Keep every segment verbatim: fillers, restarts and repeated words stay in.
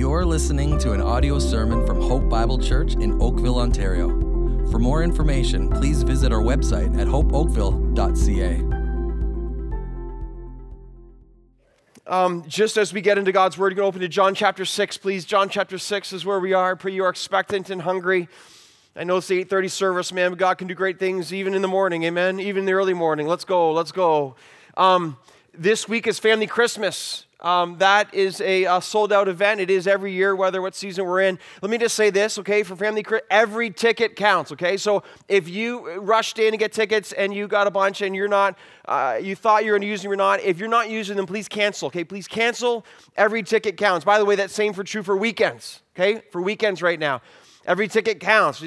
You're listening to an audio sermon from Hope Bible Church in Oakville, Ontario. For more information, please visit our website at hope oakville dot c a. Um, just as we get into God's Word, you can open to John chapter six, please. John chapter six is where we are. I pray you are expectant and hungry. I know it's the eight thirty service, man, but God can do great things even in the morning, amen? Even in the early morning. Let's go, let's go. Um, this week is Family Christmas. Um, that is a, a sold-out event. It is every year, whether what season we're in. Let me just say this, okay? For family, every ticket counts, okay? So if you rushed in to get tickets and you got a bunch and you're not, uh, you thought you were going to use them or not, if you're not using them, please cancel, okay? Please cancel. Every ticket counts. By the way, that's same for true for weekends, okay? For weekends right now. Every ticket counts.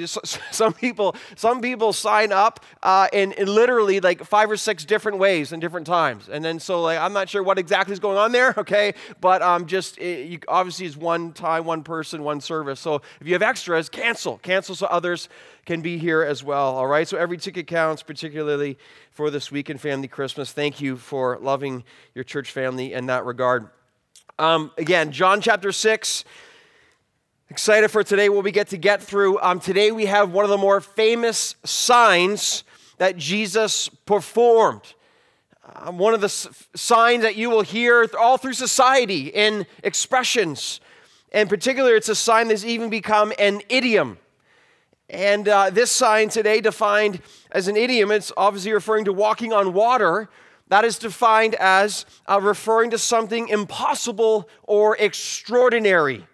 Some people, some people sign up uh, in, in literally like five or six different ways and different times. And then so like I'm not sure what exactly is going on there, okay? But um, just it, you, obviously it's one time, one person, one service. So if you have extras, cancel. Cancel so others can be here as well, all right? So every ticket counts, particularly for this weekend family Christmas. Thank you for loving your church family in that regard. Um, again, John chapter six. Excited for today, what we get to get through. Um, today we have one of the more famous signs that Jesus performed. Um, one of the s- signs that you will hear all through society in expressions. In particular, it's a sign that's even become an idiom. And uh, this sign today, defined as an idiom, it's obviously referring to walking on water. That is defined as uh, referring to something impossible or extraordinary.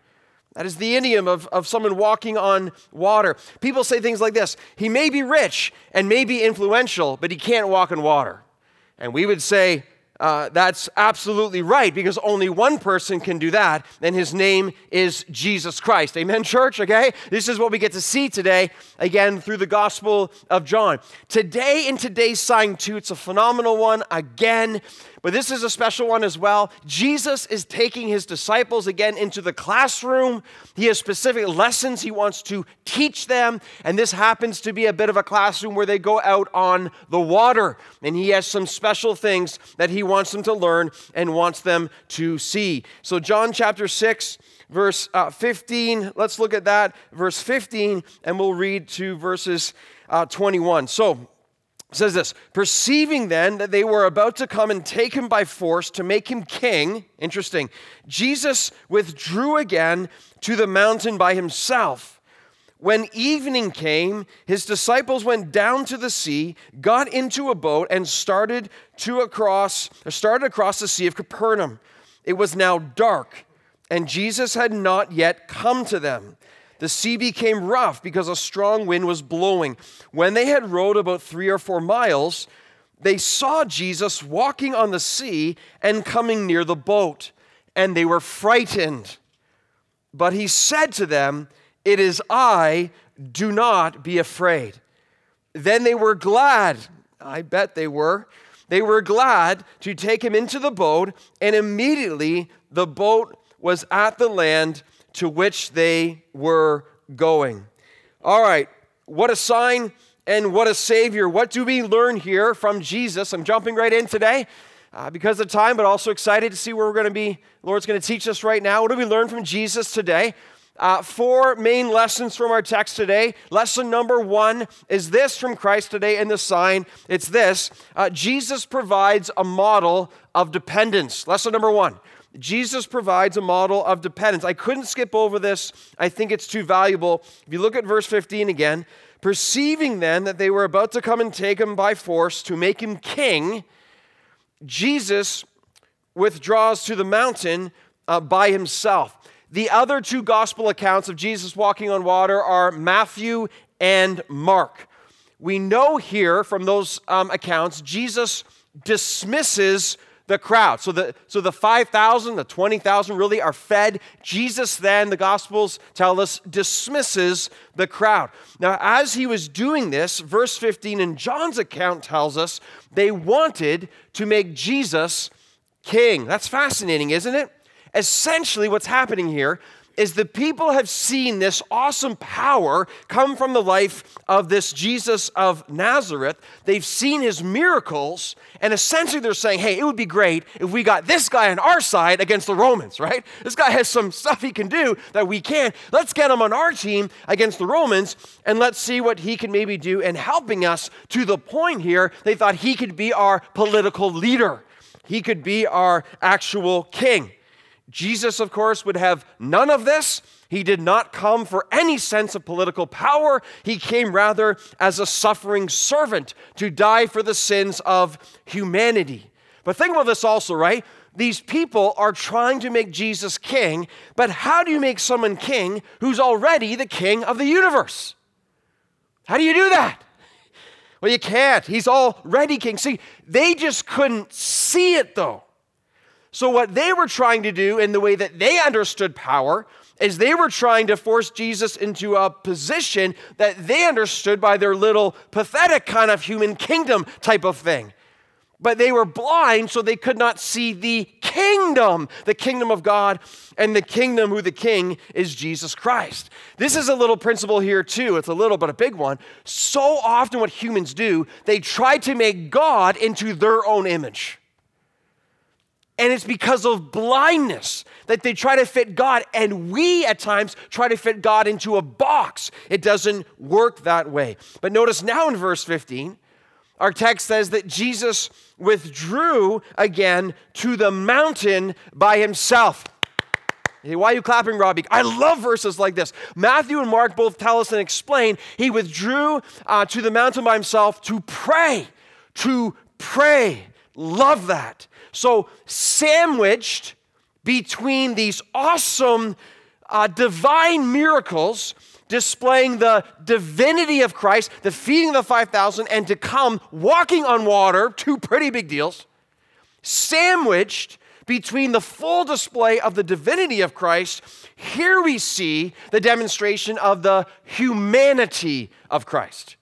That is the idiom of, of someone walking on water. People say things like this: he may be rich and may be influential, but he can't walk on water. And we would say, uh, that's absolutely right, because only one person can do that, and his name is Jesus Christ. Amen, church, okay? This is what we get to see today, again, through the Gospel of John. Today, in today's sign too, it's a phenomenal one, again, but this is a special one as well. Jesus is taking his disciples again into the classroom. He has specific lessons he wants to teach them, and this happens to be a bit of a classroom where they go out on the water, and he has some special things that he wants them to learn and wants them to see. So John chapter six, verse uh, fifteen, let's look at that, verse fifteen, and we'll read to verses uh, twenty-one. So, it says this: perceiving then that they were about to come and take him by force to make him king, interesting, Jesus withdrew again to the mountain by himself. When evening came, his disciples went down to the sea, got into a boat, and started to across, or started across the Sea of Capernaum. It was now dark, and Jesus had not yet come to them. The sea became rough because a strong wind was blowing. When they had rowed about three or four miles, they saw Jesus walking on the sea and coming near the boat, and they were frightened. But he said to them, "It is I, do not be afraid." Then they were glad, I bet they were, they were glad to take him into the boat, and immediately the boat was at the land to which they were going. All right, what a sign and what a Savior. What do we learn here from Jesus? I'm jumping right in today uh, because of time, but also excited to see where we're going to be. The Lord's going to teach us right now. What do we learn from Jesus today? Uh, four main lessons from our text today. Lesson number one is this from Christ today in the sign. It's this: uh, Jesus provides a model of dependence. Lesson number one. Jesus provides a model of dependence. I couldn't skip over this. I think it's too valuable. If you look at verse fifteen again, perceiving then that they were about to come and take him by force to make him king, Jesus withdraws to the mountain uh, by himself. The other two gospel accounts of Jesus walking on water are Matthew and Mark. We know here from those um, accounts, Jesus dismisses the crowd. So the so the five thousand, the twenty thousand really are fed. Jesus then, the Gospels tell us, dismisses the crowd. Now, as he was doing this, verse fifteen in John's account tells us they wanted to make Jesus king. That's fascinating, isn't it? Essentially, what's happening here is the people have seen this awesome power come from the life of this Jesus of Nazareth. They've seen his miracles, and essentially they're saying, hey, it would be great if we got this guy on our side against the Romans, right? This guy has some stuff he can do that we can't. Let's get him on our team against the Romans, and let's see what he can maybe do in helping us. To the point here, they thought he could be our political leader. He could be our actual king. Jesus, of course, would have none of this. He did not come for any sense of political power. He came rather as a suffering servant to die for the sins of humanity. But think about this also, right? These people are trying to make Jesus king, but how do you make someone king who's already the king of the universe? How do you do that? Well, you can't. He's already king. See, they just couldn't see it, though. So what they were trying to do in the way that they understood power is they were trying to force Jesus into a position that they understood by their little pathetic kind of human kingdom type of thing. But they were blind, so they could not see the kingdom, the kingdom of God, and the kingdom who the king is, Jesus Christ. This is a little principle here too. It's a little, but a big one. So often what humans do, they try to make God into their own image. And it's because of blindness that they try to fit God, and we at times try to fit God into a box. It doesn't work that way. But notice now in verse fifteen, our text says that Jesus withdrew again to the mountain by himself. Hey, why are you clapping, Robbie? I love verses like this. Matthew and Mark both tell us and explain he withdrew uh, to the mountain by himself to pray, to pray. Love that. So sandwiched between these awesome uh, divine miracles displaying the divinity of Christ, the feeding of the five thousand, and to come walking on water, two pretty big deals, sandwiched between the full display of the divinity of Christ, here we see the demonstration of the humanity of Christ.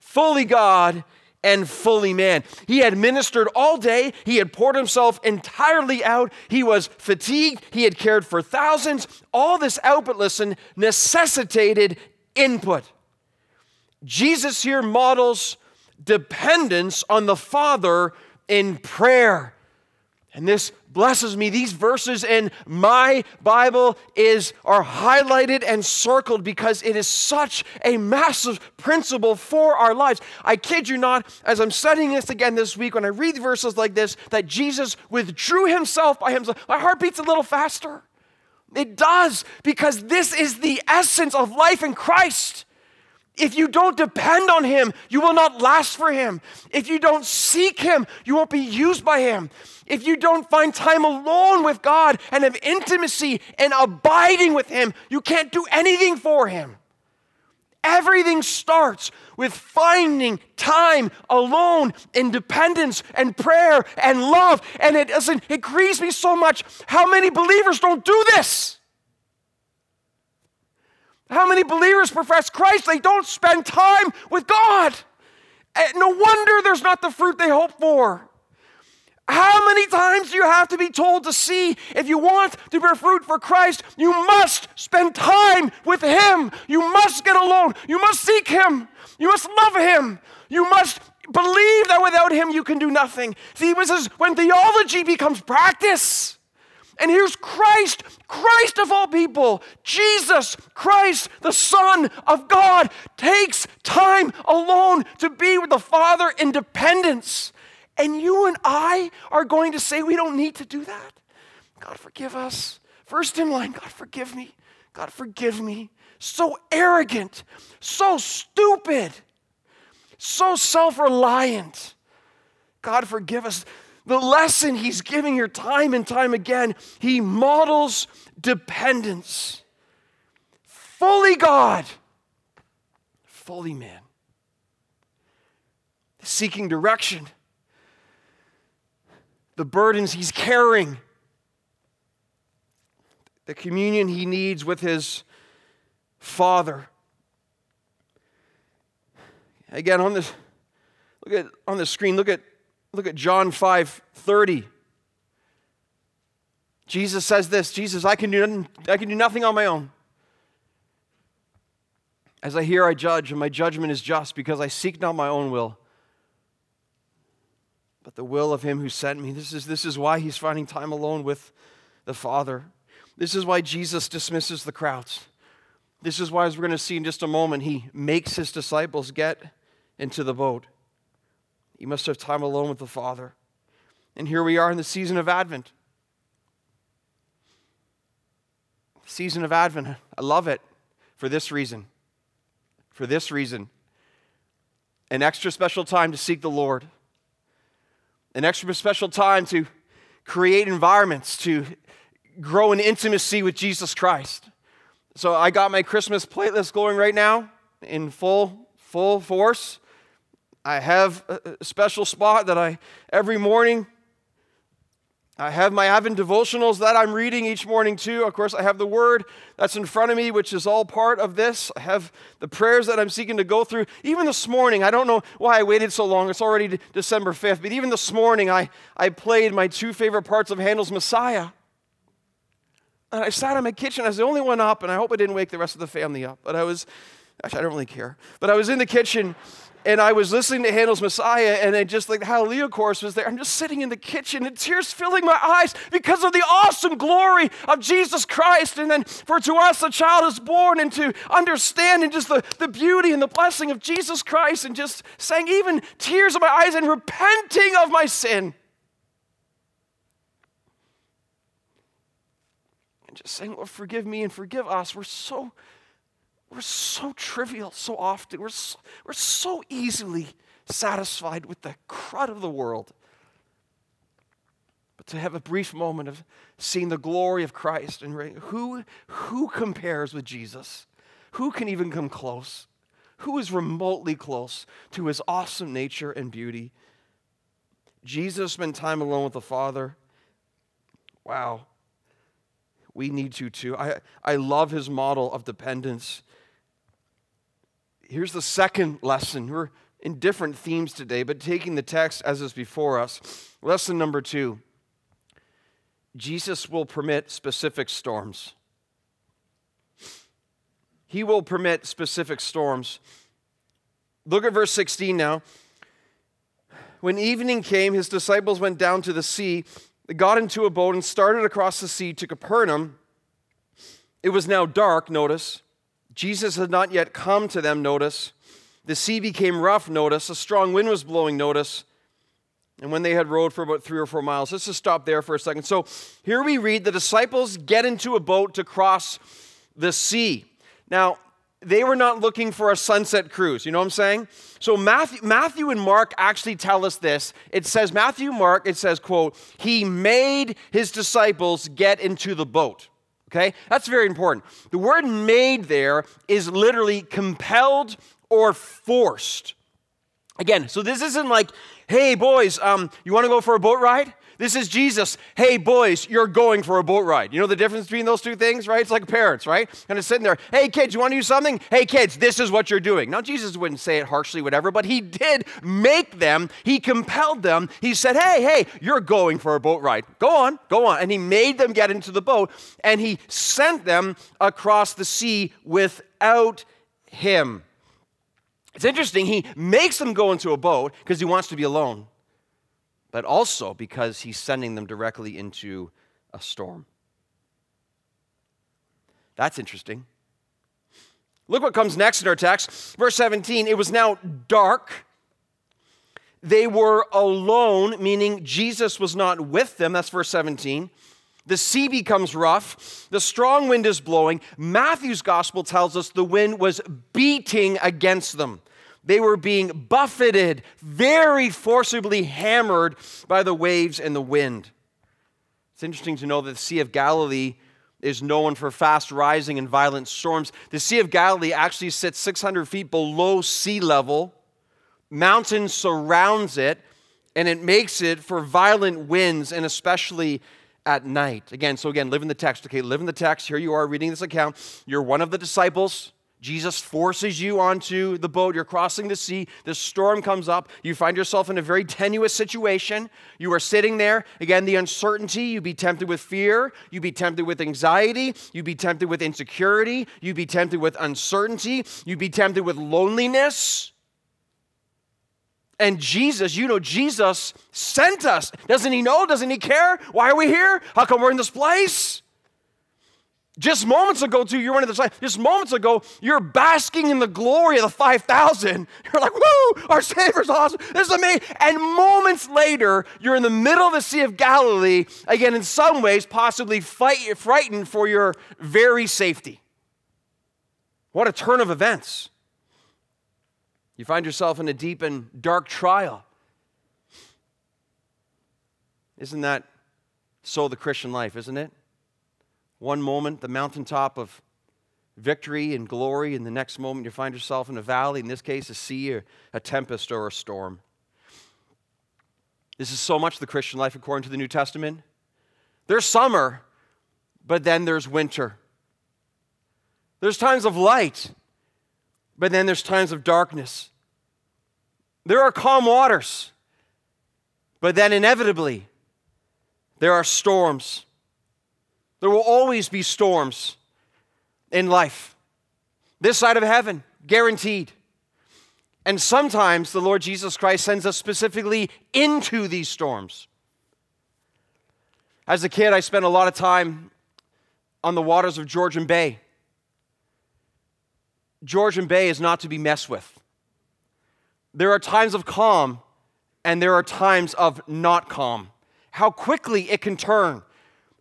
Fully God and fully man. He had ministered all day. He had poured himself entirely out. He was fatigued. He had cared for thousands. All this output, listen, necessitated input. Jesus here models dependence on the Father in prayer. And this blesses me. These verses in my Bible is are highlighted and circled because it is such a massive principle for our lives. I kid you not, as I'm studying this again this week, when I read verses like this, that Jesus withdrew himself by himself, my heart beats a little faster. It does, because this is the essence of life in Christ. If you don't depend on him, you will not last for him. If you don't seek him, you won't be used by him. If you don't find time alone with God and have intimacy and abiding with him, you can't do anything for him. Everything starts with finding time alone in dependence and prayer and love. And it doesn't, it grieves me so much how many believers don't do this. How many believers profess Christ? They don't spend time with God. And no wonder there's not the fruit they hope for. How many times do you have to be told to see if you want to bear fruit for Christ? You must spend time with him. You must get alone. You must seek him. You must love him. You must believe that without him you can do nothing. See, this is when theology becomes practice. And here's Christ, Christ of all people, Jesus Christ, the Son of God, takes time alone to be with the Father in dependence. And you and I are going to say we don't need to do that. God, forgive us. First in line, God, forgive me. God, forgive me. So arrogant, so stupid, so self-reliant. God, forgive us. The lesson he's giving here time and time again, he models dependence. Fully God, fully man. Seeking direction. The burdens he's carrying. The communion he needs with his Father. Again, on this, look at on the screen, look at Look at John five thirty. Jesus says this, Jesus, I can do nothing, I can do nothing on my own. As I hear, I judge, and my judgment is just, because I seek not my own will, but the will of him who sent me. This is, this is why he's finding time alone with the Father. This is why Jesus dismisses the crowds. This is why, as we're going to see in just a moment, he makes his disciples get into the boat. He must have time alone with the Father. And here we are in the season of Advent. Season of Advent. I love it for this reason. For this reason. An extra special time to seek the Lord. An extra special time to create environments, to grow in intimacy with Jesus Christ. So I got my Christmas playlist going right now in full, full force. I have a special spot that I, every morning, I have my Advent devotionals that I'm reading each morning too. Of course, I have the Word that's in front of me, which is all part of this. I have the prayers that I'm seeking to go through. Even this morning, I don't know why I waited so long. It's already December fifth. But even this morning, I, I played my two favorite parts of Handel's Messiah. And I sat in my kitchen. I was the only one up, and I hope I didn't wake the rest of the family up. But I was, actually, I don't really care. But I was in the kitchen, and I was listening to Handel's Messiah, and I just, like, the Hallelujah chorus was there. I'm just sitting in the kitchen, and tears filling my eyes because of the awesome glory of Jesus Christ. And then, for to us a child is born, and to understand, and just the, the beauty and the blessing of Jesus Christ, and just saying even tears in my eyes and repenting of my sin. And just saying, Lord, forgive me and forgive us. We're so... We're so trivial so often. We're so, we're so easily satisfied with the crud of the world. But to have a brief moment of seeing the glory of Christ, and who, who compares with Jesus? Who can even come close? Who is remotely close to his awesome nature and beauty? Jesus spent time alone with the Father. Wow. We need to too. I, I love his model of dependence. Here's the second lesson. We're in different themes today, but taking the text as is before us. Lesson number two. Jesus will permit specific storms. He will permit specific storms. Look at verse sixteen now. When evening came, his disciples went down to the sea. They got into a boat and started across the sea to Capernaum. It was now dark, notice. Jesus had not yet come to them, notice. The sea became rough, notice. A strong wind was blowing, notice. And when they had rowed for about three or four miles. Let's just stop there for a second. So here we read the disciples get into a boat to cross the sea. Now, they were not looking for a sunset cruise. You know what I'm saying? So Matthew, Matthew and Mark actually tell us this. It says, Matthew, Mark, it says, quote, he made his disciples get into the boat. Okay? That's very important. The word made there is literally compelled or forced. Again, so this isn't like, hey, boys, um, you want to go for a boat ride? This is Jesus. Hey, boys, you're going for a boat ride. You know the difference between those two things, right? It's like parents, right? Kind of sitting there. Hey, kids, you want to do something? Hey, kids, this is what you're doing. Now, Jesus wouldn't say it harshly, whatever, but he did make them. He compelled them. He said, hey, hey, you're going for a boat ride. Go on, go on. And he made them get into the boat, and he sent them across the sea without him. It's interesting. He makes them go into a boat because he wants to be alone, but also because he's sending them directly into a storm. That's interesting. Look what comes next in our text. Verse seventeen, it was now dark. They were alone, meaning Jesus was not with them. That's verse seventeen. The sea becomes rough. The strong wind is blowing. Matthew's gospel tells us the wind was beating against them. They were being buffeted, very forcibly hammered by the waves and the wind. It's interesting to know that the Sea of Galilee is known for fast rising and violent storms. The Sea of Galilee actually sits six hundred feet below sea level. Mountain surrounds it, and it makes it for violent winds, and especially at night. Again, so again, live in the text. Okay, live in the text. Here you are reading this account. You're one of the disciples. Jesus forces you onto the boat. You're crossing the sea. This storm comes up. You find yourself in a very tenuous situation. You are sitting there. Again, the uncertainty. You'd be tempted with fear. You'd be tempted with anxiety. You'd be tempted with insecurity. You'd be tempted with uncertainty. You'd be tempted with loneliness. And Jesus, you know, Jesus sent us. Doesn't he know? Doesn't he care? Why are we here? How come we're in this place? Just moments ago, too, you're one of the side. Just moments ago, you're basking in the glory of the five thousand. You're like, woo, our Savior's awesome. This is amazing. And moments later, you're in the middle of the Sea of Galilee, again, in some ways, possibly fight, frightened for your very safety. What a turn of events. You find yourself in a deep and dark trial. Isn't that so the Christian life, isn't it? One moment, the mountaintop of victory and glory, and the next moment you find yourself in a valley, in this case a sea or a tempest or a storm. This is so much the Christian life according to the New Testament. There's summer, but then there's winter. There's times of light, but then there's times of darkness. There are calm waters, but then inevitably there are storms. There will always be storms in life. This side of heaven, guaranteed. And sometimes the Lord Jesus Christ sends us specifically into these storms. As a kid, I spent a lot of time on the waters of Georgian Bay. Georgian Bay is not to be messed with. There are times of calm, and there are times of not calm. How quickly it can turn,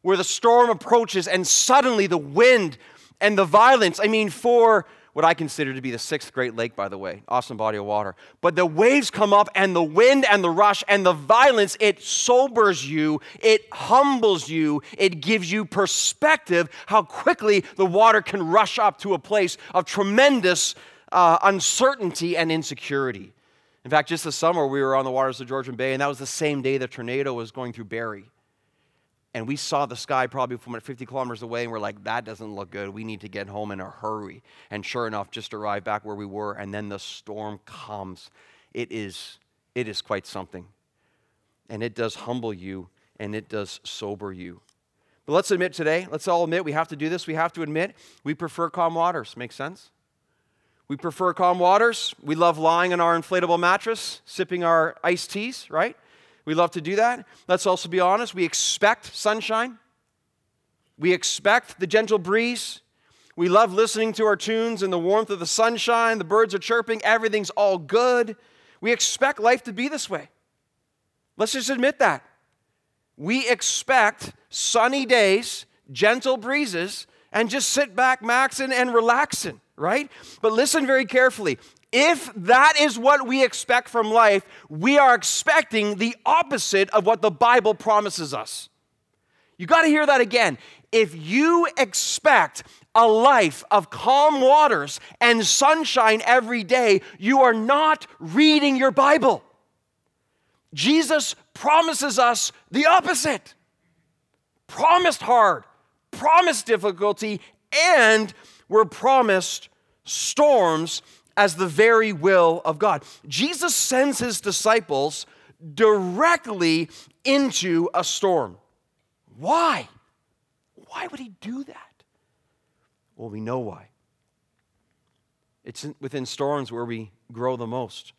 where the storm approaches and suddenly the wind and the violence, I mean, for what I consider to be the sixth Great Lake, by the way, awesome body of water. But the waves come up and the wind and the rush and the violence, it sobers you, it humbles you, it gives you perspective how quickly the water can rush up to a place of tremendous uh, uncertainty and insecurity. In fact, just this summer, we were on the waters of Georgian Bay, and that was the same day the tornado was going through Barrie. And we saw the sky probably from fifty kilometers away, and we're like, that doesn't look good. We need to get home in a hurry. And sure enough, just arrived back where we were, and then the storm comes. It is, it is quite something. And it does humble you, and it does sober you. But let's admit today, let's all admit, we have to do this. We have to admit, we prefer calm waters. Makes sense? We prefer calm waters. We love lying on our inflatable mattress, sipping our iced teas, right? We love to do that. Let's also be honest. We expect sunshine. We expect the gentle breeze. We love listening to our tunes in the warmth of the sunshine. The birds are chirping. Everything's all good. We expect life to be this way. Let's just admit that. We expect sunny days, gentle breezes, and just sit back, maxing and relaxing, right? But listen very carefully. If that is what we expect from life, we are expecting the opposite of what the Bible promises us. You got to hear that again. If you expect a life of calm waters and sunshine every day, you are not reading your Bible. Jesus promises us the opposite. Promised hard, promised difficulty, and we're promised storms as the very will of God. Jesus sends his disciples directly into a storm. Why? Why would he do that? Well, we know why. It's within storms where we grow the most.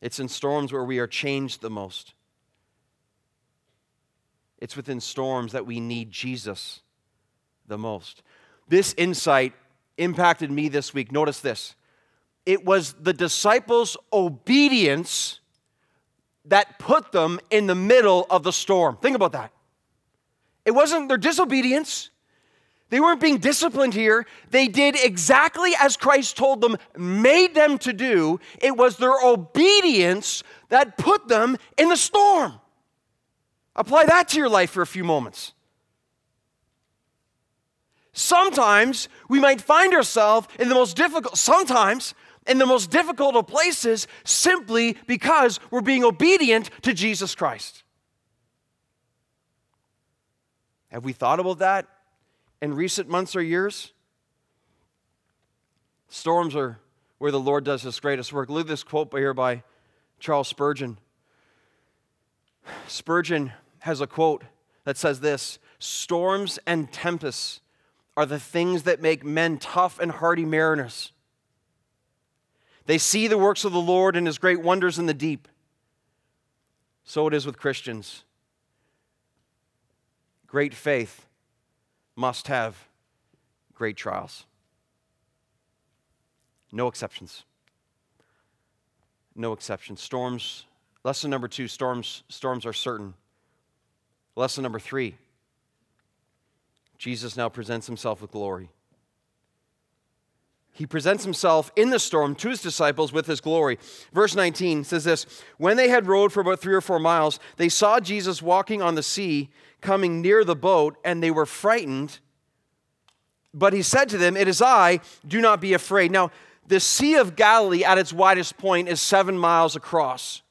It's in storms where we are changed the most. It's within storms that we need Jesus the most. This insight impacted me this week. Notice this. It was the disciples' obedience that put them in the middle of the storm. Think about that. It wasn't their disobedience. They weren't being disciplined here. They did exactly as Christ told them, made them to do. It was their obedience that put them in the storm. Apply that to your life for a few moments. Sometimes we might find ourselves in the most difficult, sometimes in the most difficult of places simply because we're being obedient to Jesus Christ. Have we thought about that in recent months or years? Storms are where the Lord does his greatest work. Look at this quote here by Charles Spurgeon. Spurgeon has a quote that says this: "Storms and tempests are the things that make men tough and hardy mariners. They see the works of the Lord and his great wonders in the deep." So it is with Christians. Great faith must have great trials. No exceptions. No exceptions. Storms. Lesson number two, storms, storms are certain. Lesson number three, Jesus now presents himself with glory. He presents himself in the storm to his disciples with his glory. Verse nineteen says this: "When they had rowed for about three or four miles, they saw Jesus walking on the sea, coming near the boat, and they were frightened. But he said to them, 'It is I, do not be afraid.'" Now, the Sea of Galilee at its widest point is seven miles across.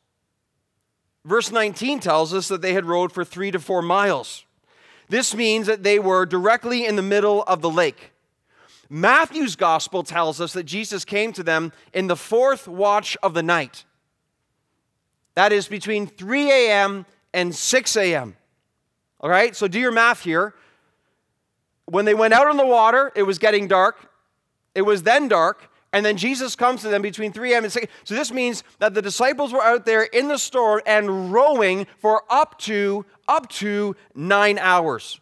Verse nineteen tells us that they had rowed for three to four miles. This means that they were directly in the middle of the lake. Matthew's gospel tells us that Jesus came to them in the fourth watch of the night. That is between three a.m. and six a.m. All right, so do your math here. When they went out on the water, it was getting dark. It was then dark, and then Jesus comes to them between three a.m. and six a.m. So this means that the disciples were out there in the storm and rowing for up to, up to nine hours.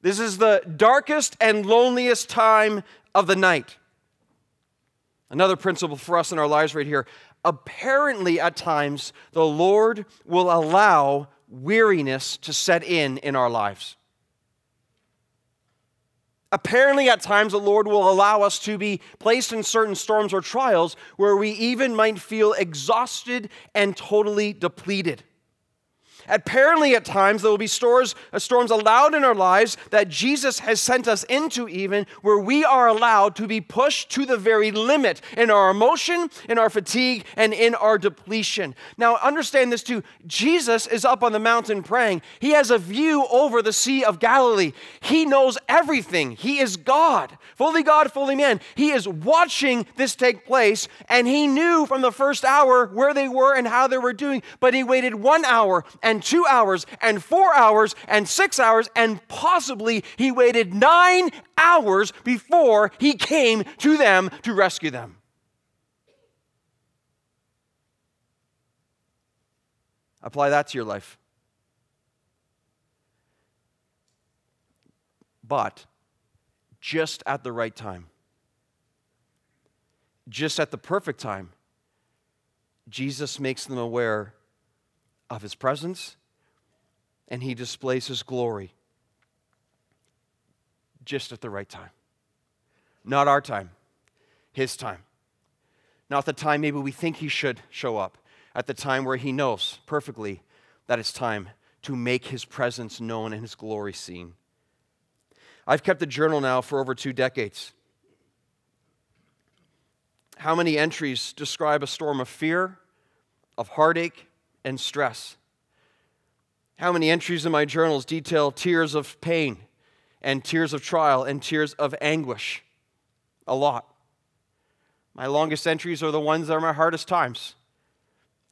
This is the darkest and loneliest time of the night. Another principle for us in our lives right here. Apparently, at times, the Lord will allow weariness to set in in our lives. Apparently, at times, the Lord will allow us to be placed in certain storms or trials where we even might feel exhausted and totally depleted. Apparently, at times, there will be storms allowed in our lives that Jesus has sent us into, even where we are allowed to be pushed to the very limit in our emotion, in our fatigue, and in our depletion. Now, understand this too. Jesus is up on the mountain praying. He has a view over the Sea of Galilee. He knows everything. He is God, fully God, fully man. He is watching this take place, and he knew from the first hour where they were and how they were doing, but he waited one hour and And two hours, and four hours, and six hours, and possibly he waited nine hours before he came to them to rescue them. Apply that to your life. But just at the right time, just at the perfect time, Jesus makes them aware of his presence, and he displays his glory just at the right time. Not our time, his time. Not the time maybe we think he should show up, at the time where he knows perfectly that it's time to make his presence known and his glory seen. I've kept a journal now for over two decades. How many entries describe a storm of fear, of heartache, and stress? How many entries in my journals detail tears of pain and tears of trial and tears of anguish? A lot. My longest entries are the ones that are my hardest times.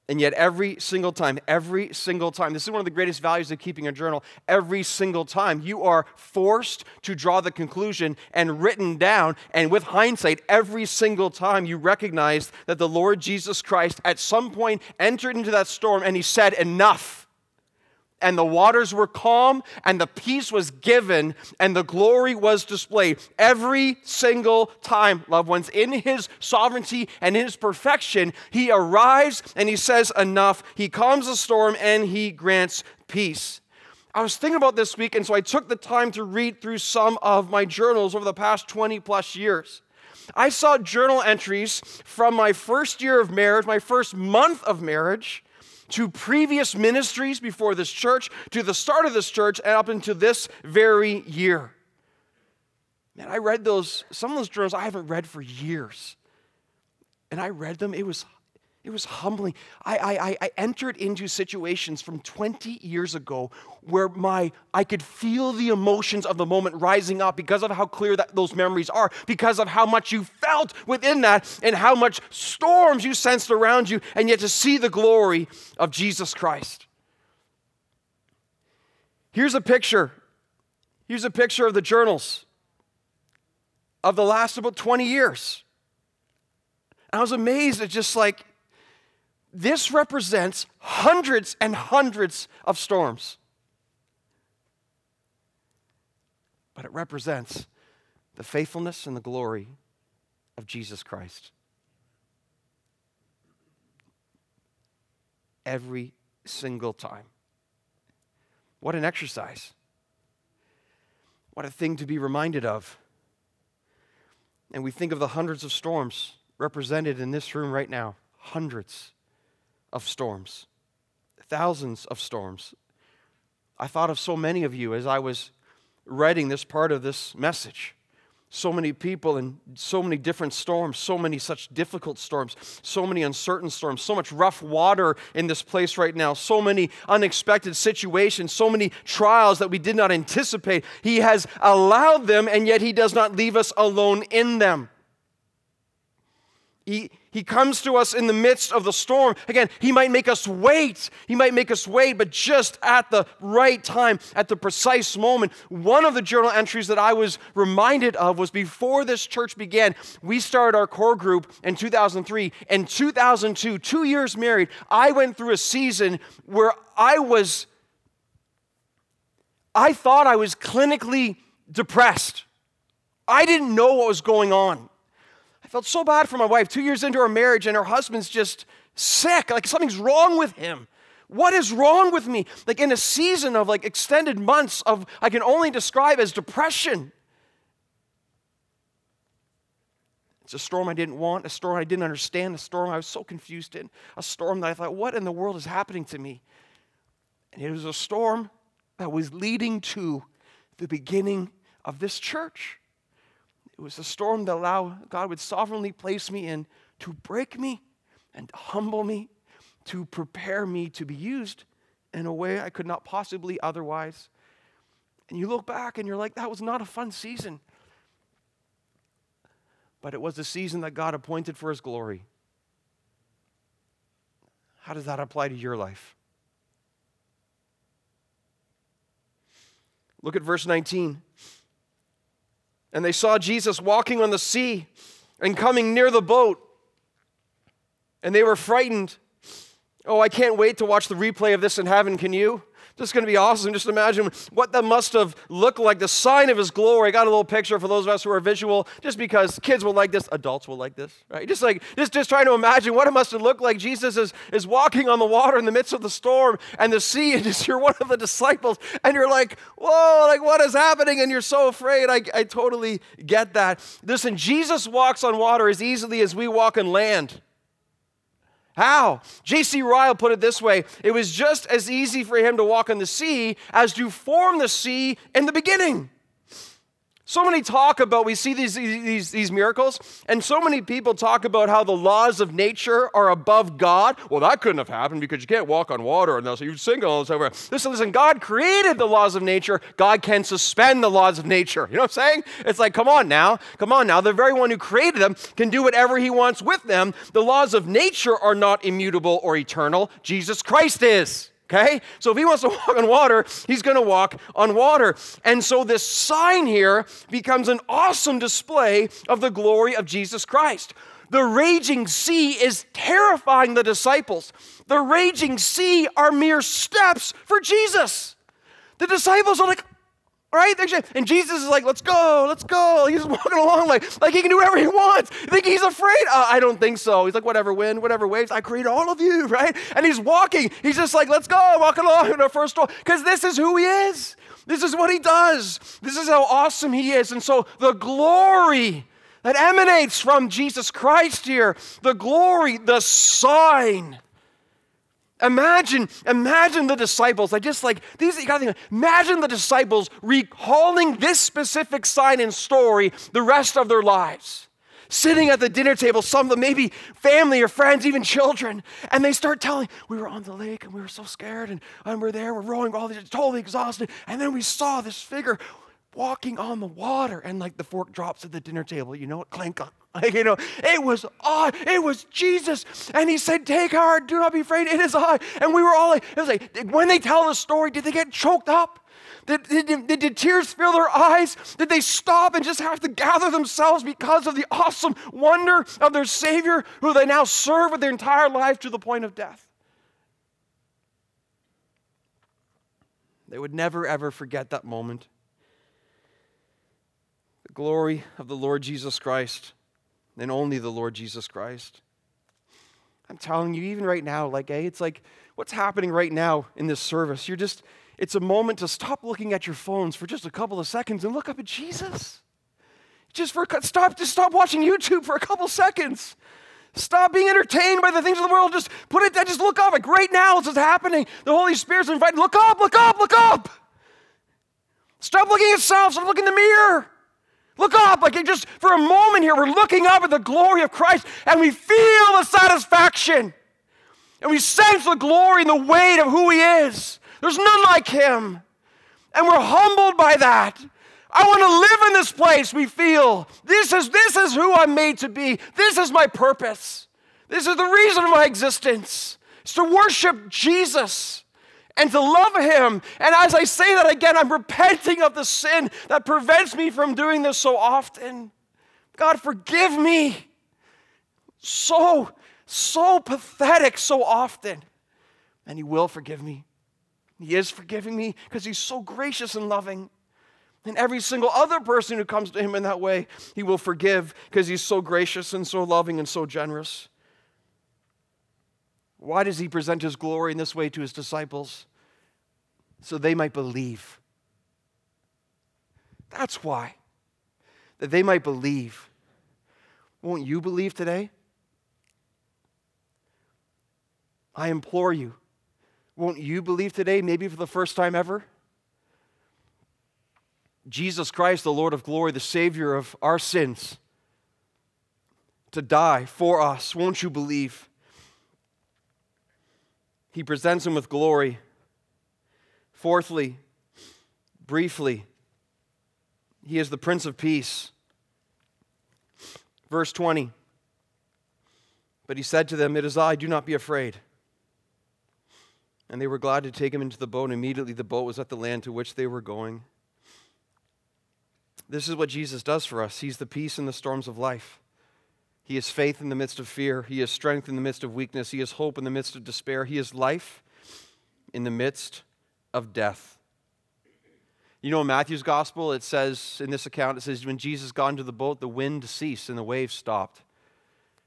And yet every single time, every single time, this is one of the greatest values of keeping a journal, every single time you are forced to draw the conclusion and written down, and with hindsight, every single time you recognize that the Lord Jesus Christ at some point entered into that storm and he said, "Enough." And the waters were calm, and the peace was given, and the glory was displayed. Every single time, loved ones, in his sovereignty and in his perfection, he arrives and he says, "Enough." He calms the storm and he grants peace. I was thinking about this week, and so I took the time to read through some of my journals over the past twenty plus years. I saw journal entries from my first year of marriage, my first month of marriage, to previous ministries before this church, to the start of this church, and up into this very year. Man, I read those, some of those journals I haven't read for years. And I read them, it was, It was humbling. I, I, I entered into situations from twenty years ago where my I could feel the emotions of the moment rising up because of how clear that those memories are, because of how much you felt within that and how much storms you sensed around you, and yet to see the glory of Jesus Christ. Here's a picture. Here's a picture of the journals of the last about twenty years. And I was amazed at just like, this represents hundreds and hundreds of storms. But it represents the faithfulness and the glory of Jesus Christ. Every single time. What an exercise. What a thing to be reminded of. And we think of the hundreds of storms represented in this room right now. Hundreds of storms, thousands of storms. I thought of so many of you as I was writing this part of this message. So many people in so many different storms, so many such difficult storms, so many uncertain storms, so much rough water in this place right now, so many unexpected situations, so many trials that we did not anticipate. He has allowed them, and yet He does not leave us alone in them. He, he comes to us in the midst of the storm. Again, He might make us wait. He might make us wait, but just at the right time, at the precise moment. One of the journal entries that I was reminded of was before this church began, we started our core group in two thousand three. In two thousand two, two years married, I went through a season where I was, I thought I was clinically depressed. I didn't know what was going on. I felt so bad for my wife, two years into our marriage, and her husband's just sick, like something's wrong with him. What is wrong with me? Like in a season of like extended months of, I can only describe as depression. It's a storm I didn't want, a storm I didn't understand, a storm I was so confused in, a storm that I thought, what in the world is happening to me? And it was a storm that was leading to the beginning of this church. It was a storm that allowed God would sovereignly place me in to break me and to humble me, to prepare me to be used in a way I could not possibly otherwise. And you look back and you're like, that was not a fun season. But it was the season that God appointed for His glory. How does that apply to your life? Look at verse nineteen. And they saw Jesus walking on the sea and coming near the boat. And they were frightened. Oh, I can't wait to watch the replay of this in heaven, can you? This is going to be awesome. Just imagine what that must have looked like, the sign of His glory. I got a little picture for those of us who are visual, just because kids will like this, adults will like this, right? Just like, just, just trying to imagine what it must have looked like. Jesus is, is walking on the water in the midst of the storm and the sea, and just, you're one of the disciples, and you're like, whoa, like what is happening? And you're so afraid. I, I totally get that. Listen, Jesus walks on water as easily as we walk on land. How? J C. Ryle put it this way, it was just as easy for Him to walk on the sea as to form the sea in the beginning. So many talk about, we see these, these, these miracles, and so many people talk about how the laws of nature are above God. Well, that couldn't have happened because you can't walk on water, and they'll say, you're single, and so on. Listen, listen, God created the laws of nature. God can suspend the laws of nature. You know what I'm saying? It's like, come on now, come on now. The very one who created them can do whatever He wants with them. The laws of nature are not immutable or eternal. Jesus Christ is. Okay? So if He wants to walk on water, He's going to walk on water. And so this sign here becomes an awesome display of the glory of Jesus Christ. The raging sea is terrifying the disciples. The raging sea are mere steps for Jesus. The disciples are like, all right? And Jesus is like, let's go, let's go. He's walking along like, like He can do whatever He wants. You think He's afraid? Uh, I don't think so. He's like, whatever wind, whatever waves, I create all of you, right? And He's walking. He's just like, let's go, walking along in our first storm. Because this is who He is. This is what He does. This is how awesome He is. And so the glory that emanates from Jesus Christ here, the glory, the sign. Imagine, imagine the disciples. I just like, these, you gotta think, imagine the disciples recalling this specific sign and story the rest of their lives. sitting at the dinner table, some of them, maybe family or friends, even children, and they start telling, we were on the lake and we were so scared and, and we're there, we're rowing all these, totally exhausted, and then we saw this figure walking on the water, and like the fork drops at the dinner table, you know, it clank up. Like, you know, it was I, it was Jesus. And he said, take heart, do not be afraid, it is I. And we were all like, it was like, when they tell the story, did they get choked up? Did, did, did, did tears fill their eyes? Did they stop and just have to gather themselves because of the awesome wonder of their Savior, who they now serve with their entire life to the point of death? They would never, ever forget that moment. The glory of the Lord Jesus Christ, and only the Lord Jesus Christ. I'm telling you, even right now, like, hey, it's like, what's happening right now in this service? You're just... It's a moment to stop looking at your phones for just a couple of seconds and look up at Jesus. Just for a, stop, just stop watching YouTube for a couple seconds. Stop being entertained by the things of the world. Just put it down. Just look up. Like right now, this is happening. The Holy Spirit's inviting. Look up. Look up. Look up. Stop looking at yourself. Stop looking in the mirror. Look up. Like just for a moment here, we're looking up at the glory of Christ, and we feel the satisfaction, and we sense the glory and the weight of who He is. There's none like Him. And we're humbled by that. I want to live in this place. We feel this is, this is who I'm made to be. This is my purpose. This is the reason of my existence. It's to worship Jesus and to love Him. And as I say that again, I'm repenting of the sin that prevents me from doing this so often. God, forgive me. So, so pathetic so often. And He will forgive me. He is forgiving me because He's so gracious and loving. And every single other person who comes to Him in that way, He will forgive because He's so gracious and so loving and so generous. Why does He present His glory in this way to His disciples? So they might believe. That's why. That they might believe. Won't you believe today? I implore you. Won't you believe today, maybe for the first time ever? Jesus Christ, the Lord of glory, the Savior of our sins, to die for us. Won't you believe? He presents Him with glory. Fourthly, briefly, He is the Prince of Peace. Verse twenty, but He said to them, it is I, do not be afraid. And they were glad to take Him into the boat, and immediately the boat was at the land to which they were going. This is what Jesus does for us. He's the peace in the storms of life. He is faith in the midst of fear. He is strength in the midst of weakness. He is hope in the midst of despair. He is life in the midst of death. You know, in Matthew's gospel, it says, in this account, it says, when Jesus got into the boat, the wind ceased and the waves stopped.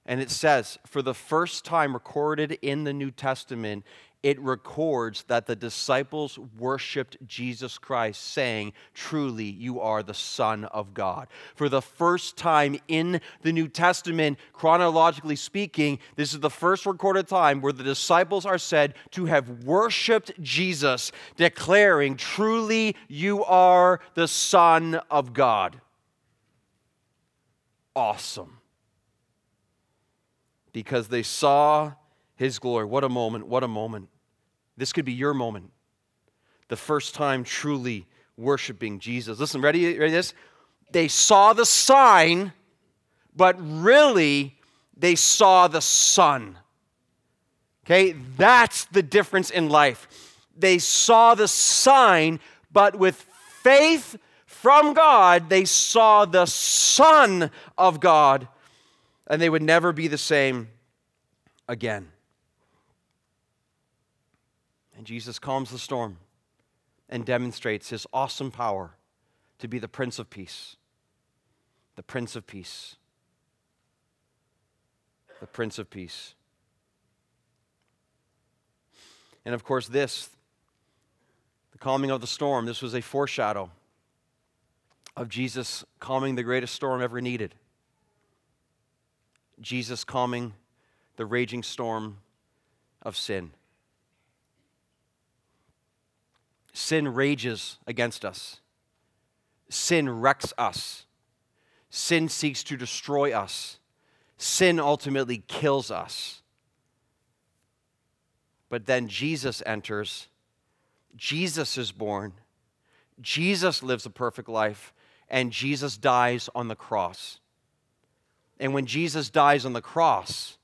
And it says, for the first time recorded in the New Testament, it records that the disciples worshiped Jesus Christ, saying, truly, you are the Son of God. For the first time in the New Testament, chronologically speaking, this is the first recorded time where the disciples are said to have worshiped Jesus, declaring, truly, you are the Son of God. Awesome. Because they saw His glory. What a moment, what a moment. This could be your moment. The first time truly worshiping Jesus. Listen, ready, ready this? They saw the sign, but really they saw the Son. Okay, that's the difference in life. They saw the sign, but with faith from God, they saw the Son of God, and they would never be the same again. And Jesus calms the storm and demonstrates His awesome power to be the Prince of Peace. The Prince of Peace. The Prince of Peace. And of course this, the calming of the storm, this was a foreshadow of Jesus calming the greatest storm ever needed. Jesus calming the raging storm of sin. Sin rages against us. Sin wrecks us. Sin seeks to destroy us. Sin ultimately kills us. But then Jesus enters. Jesus is born. Jesus lives a perfect life. And Jesus dies on the cross. And when Jesus dies on the cross,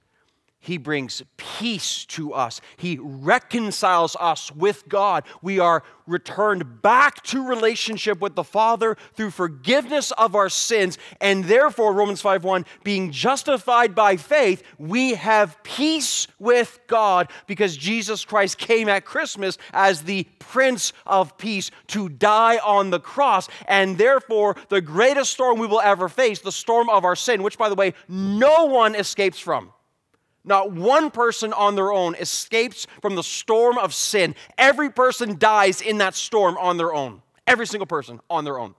he brings peace to us. He reconciles us with God. We are returned back to relationship with the Father through forgiveness of our sins. And therefore, Romans five one, being justified by faith, we have peace with God because Jesus Christ came at Christmas as the Prince of Peace to die on the cross. And therefore, the greatest storm we will ever face, the storm of our sin, which, by the way, no one escapes from. Not one person on their own escapes from the storm of sin. Every person dies in that storm on their own. Every single person on their own.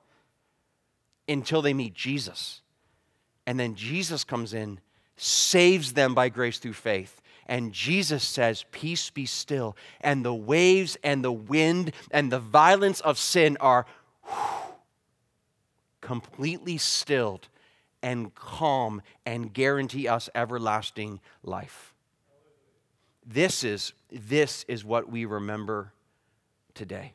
Until they meet Jesus. And then Jesus comes in, saves them by grace through faith. And Jesus says, peace be still. And the waves and the wind and the violence of sin are whew, completely stilled and calm, and guarantee us everlasting life. This is, this is what we remember today.